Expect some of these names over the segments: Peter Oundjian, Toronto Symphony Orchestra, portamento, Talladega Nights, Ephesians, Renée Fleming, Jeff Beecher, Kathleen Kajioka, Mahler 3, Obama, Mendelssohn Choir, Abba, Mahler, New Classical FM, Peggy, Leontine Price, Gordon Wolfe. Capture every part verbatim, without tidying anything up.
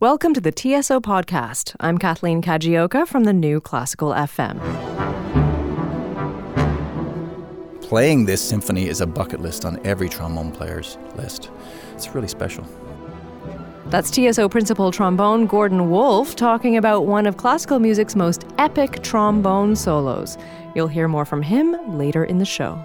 Welcome to the T S O Podcast. I'm Kathleen Kajioka from the New Classical F M. Playing this symphony is a bucket list on every trombone player's list. It's really special. That's T S O Principal Trombone Gordon Wolfe talking about one of classical music's most epic trombone solos. You'll hear more from him later in the show.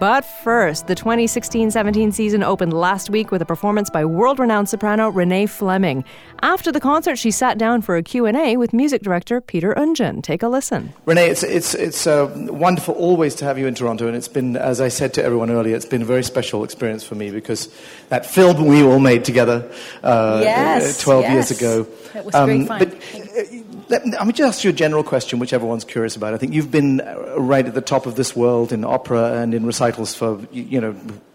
But first, the twenty sixteen seventeen season opened last week with a performance by world-renowned soprano Renée Fleming. After the concert, she sat down for a Q and A with music director Peter Oundjian. Take a listen. Renée, it's it's it's uh, wonderful always to have you in Toronto, and it's been, as I said to everyone earlier, it's been a very special experience for me because that film we all made together uh, yes, twelve yes. years ago. It was um, great fun. But, Let me, let me just ask you a general question, which everyone's curious about. I think you've been right at the top of this world in opera and in recitals for, you know,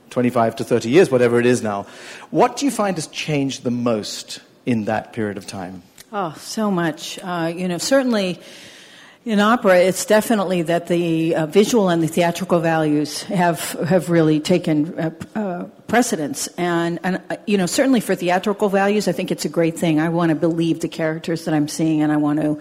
twenty-five to thirty years, whatever it is now. What do you find has changed the most in that period of time? Oh, so much. Uh, you know, certainly in opera, it's definitely that the uh, visual and the theatrical values have have really taken uh, uh, precedence. And, and uh, you know, certainly for theatrical values, I think it's a great thing. I want to believe the characters that I'm seeing, and I want to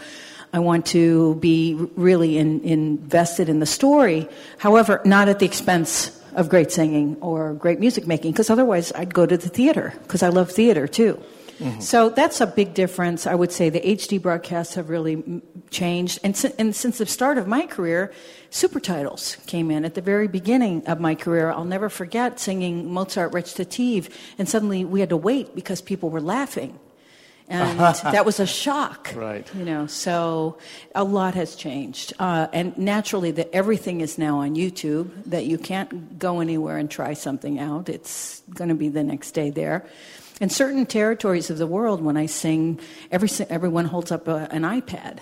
I want to be really in, invested in the story. However, not at the expense of great singing or great music making, because otherwise I'd go to the theater, because I love theater too. Mm-hmm. So that's a big difference. I would say the H D broadcasts have really changed. And, si- and since the start of my career, super titles came in. At the very beginning of my career, I'll never forget singing Mozart Recitative, and suddenly we had to wait because people were laughing. And that was a shock. Right. You know, so a lot has changed. Uh, and naturally, that everything is now on YouTube, that you can't go anywhere and try something out. It's going to be the next day there. In certain territories of the world, when I sing, every everyone holds up a, an iPad,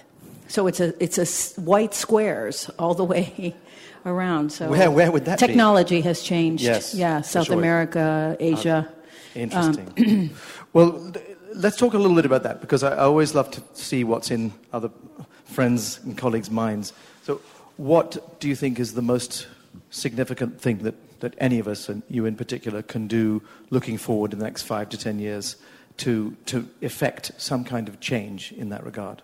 so it's a it's a white squares all the way around. So where where would that technology be? Has changed? Yes, yeah, South sure. America, Asia. Uh, interesting. Um, well, let's talk a little bit about that, because I always love to see what's in other friends and colleagues' minds. So, what do you think is the most significant thing that? that any of us, and you in particular, can do looking forward in the next five to ten years to to effect some kind of change in that regard?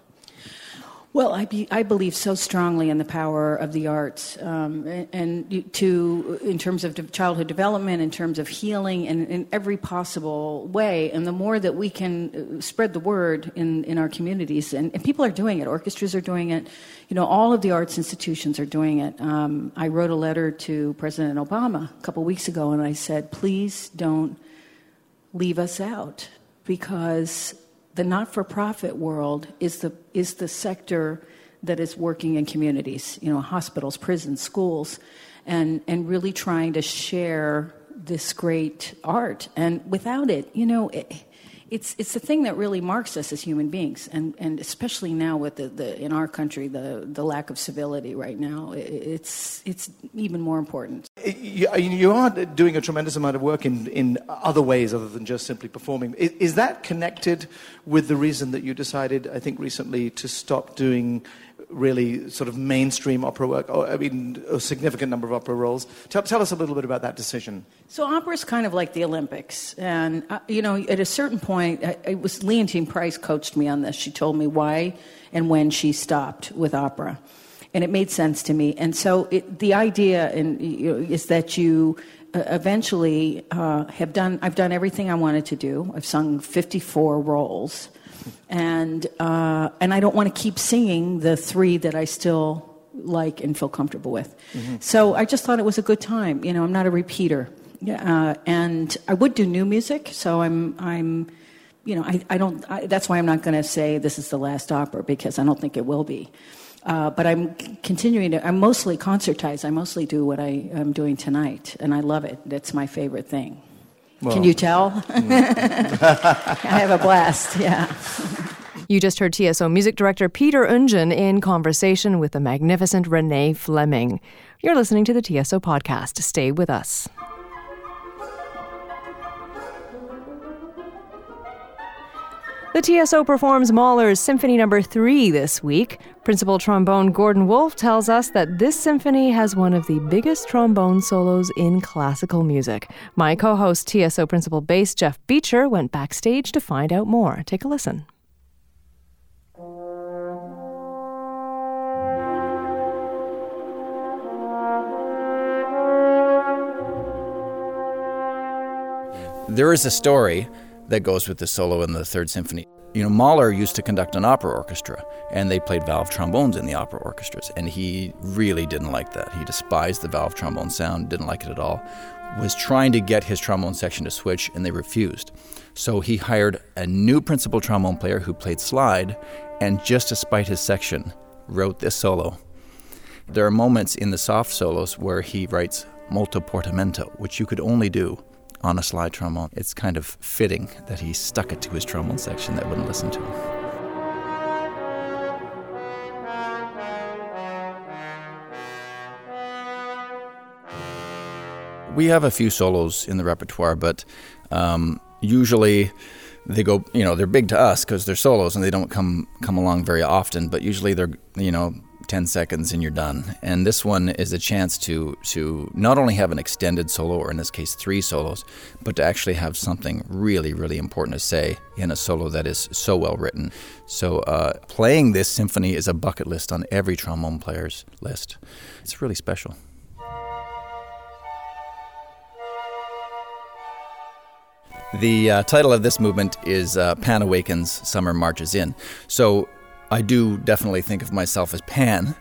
Well, I, be, I believe so strongly in the power of the arts, um, and, and to in terms of childhood development, in terms of healing, and in every possible way. And the more that we can spread the word in, in our communities, and, and people are doing it, orchestras are doing it, you know, all of the arts institutions are doing it. Um, I wrote a letter to President Obama a couple weeks ago, and I said, please don't leave us out, because the not-for-profit world is the is the sector that is working in communities, you know, hospitals, prisons, schools, and, and really trying to share this great art. And without it, you know, it, it's it's the thing that really marks us as human beings, and, and especially now with the, the in our country the, the lack of civility right now, it, it's it's even more important. You, you are doing a tremendous amount of work in, in other ways other than just simply performing. Is, is that connected with the reason that you decided, I think recently, to stop doing really sort of mainstream opera work, or, I mean, a significant number of opera roles? Tell, tell us a little bit about that decision. So opera is kind of like the Olympics. And, uh, you know, at a certain point, I, it was Leontine Price coached me on this. She told me why and when she stopped with opera. And it made sense to me. And so it, the idea in, you know, is that you uh, eventually uh, have done, I've done everything I wanted to do. I've sung fifty-four roles. And uh, and I don't want to keep singing the three that I still like and feel comfortable with. Mm-hmm. So I just thought it was a good time. You know, I'm not a repeater. Yeah. Uh, and I would do new music, so I'm... I'm you know, I, I don't... I, that's why I'm not going to say this is the last opera, because I don't think it will be. Uh, but I'm continuing to... I'm mostly concertized. I mostly do what I am doing tonight, and I love it. That's my favorite thing. Well, can you tell? I have a blast, yeah. You just heard T S O Music Director Peter Oundjian in conversation with the magnificent Renée Fleming. You're listening to the T S O Podcast. Stay with us. The T S O performs Mahler's Symphony Number three this week. Principal trombone Gordon Wolfe tells us that this symphony has one of the biggest trombone solos in classical music. My co-host, T S O Principal Bass Jeff Beecher, went backstage to find out more. Take a listen. There is a story that goes with the solo in the Third Symphony. You know, Mahler used to conduct an opera orchestra, and they played valve trombones in the opera orchestras, and he really didn't like that. He despised the valve trombone sound, didn't like it at all, was trying to get his trombone section to switch, and they refused. So he hired a new principal trombone player who played slide, and just to spite his section, wrote this solo. There are moments in the soft solos where he writes molto portamento, which you could only do on a slide trombone. It's kind of fitting that he stuck it to his trombone section that wouldn't listen to him. We have a few solos in the repertoire, but um, usually they go, you know, they're big to us because they're solos and they don't come, come along very often, but usually they're, you know, ten seconds and you're done. And this one is a chance to to not only have an extended solo, or in this case three solos, but to actually have something really, really important to say in a solo that is so well written. So uh, playing this symphony is a bucket list on every trombone player's list. It's really special. The uh, title of this movement is uh, Pan Awakens, Summer Marches In. So I do definitely think of myself as Pan,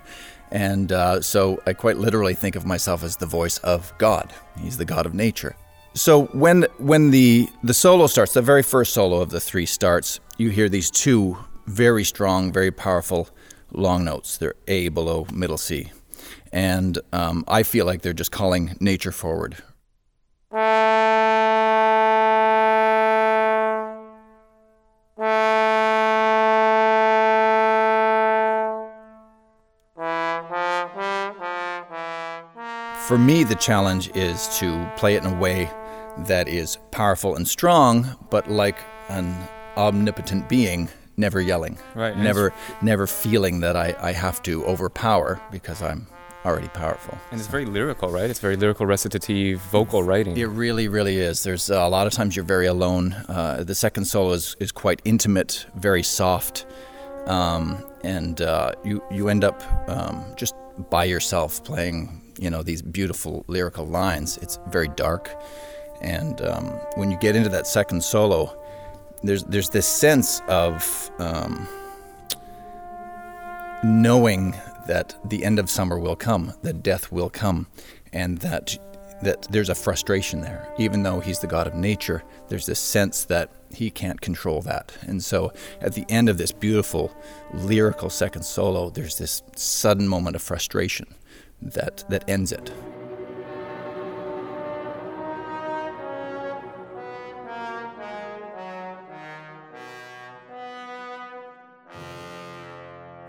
and uh, so I quite literally think of myself as the voice of God. He's the God of nature. So when when the, the solo starts, the very first solo of the three starts, you hear these two very strong, very powerful long notes. They're A below middle C. And um, I feel like they're just calling nature forward. For me, the challenge is to play it in a way that is powerful and strong, but like an omnipotent being, never yelling, right, never never feeling that I, I have to overpower because I'm already powerful. And it's very lyrical, right? It's very lyrical, recitative, vocal writing. It really, really is. There's a lot of times you're very alone. Uh, the second solo is, is quite intimate, very soft, um, and uh, you, you end up um, just by yourself playing, you know, these beautiful lyrical lines. It's very dark. And um, when you get into that second solo, there's there's this sense of um, knowing that the end of summer will come, that death will come, and that that there's a frustration there. Even though he's the God of nature, there's this sense that he can't control that. And so at the end of this beautiful lyrical second solo, there's this sudden moment of frustration that that ends it.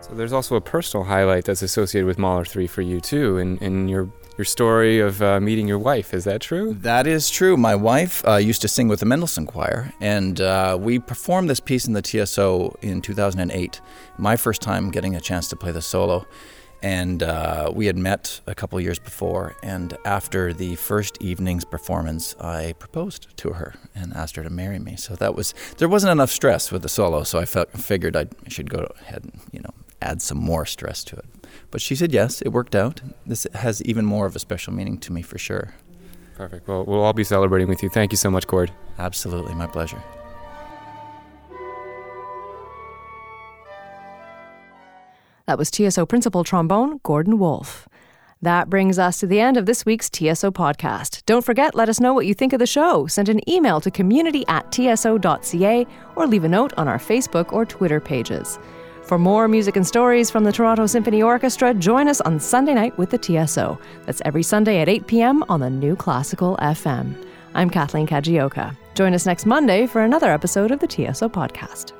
So there's also a personal highlight that's associated with Mahler three for you too, and, and your your story of uh, meeting your wife. Is that true? That is true. My wife uh, used to sing with the Mendelssohn Choir, and uh, we performed this piece in the T S O in two thousand eight. My first time getting a chance to play the solo. And uh, we had met a couple years before, and after the first evening's performance, I proposed to her and asked her to marry me. So that was, there wasn't enough stress with the solo, so I felt, figured I should go ahead and, you know, add some more stress to it. But she said yes, it worked out. This has even more of a special meaning to me for sure. Perfect. Well, we'll all be celebrating with you. Thank you so much, Gord. Absolutely, my pleasure. That was T S O Principal Trombone Gordon Wolfe. That brings us to the end of this week's T S O podcast. Don't forget, let us know what you think of the show. Send an email to community at t s o dot c a or leave a note on our Facebook or Twitter pages. For more music and stories from the Toronto Symphony Orchestra, join us on Sunday night with the T S O. That's every Sunday at eight p.m. on the New Classical F M. I'm Kathleen Kajioka. Join us next Monday for another episode of the T S O podcast.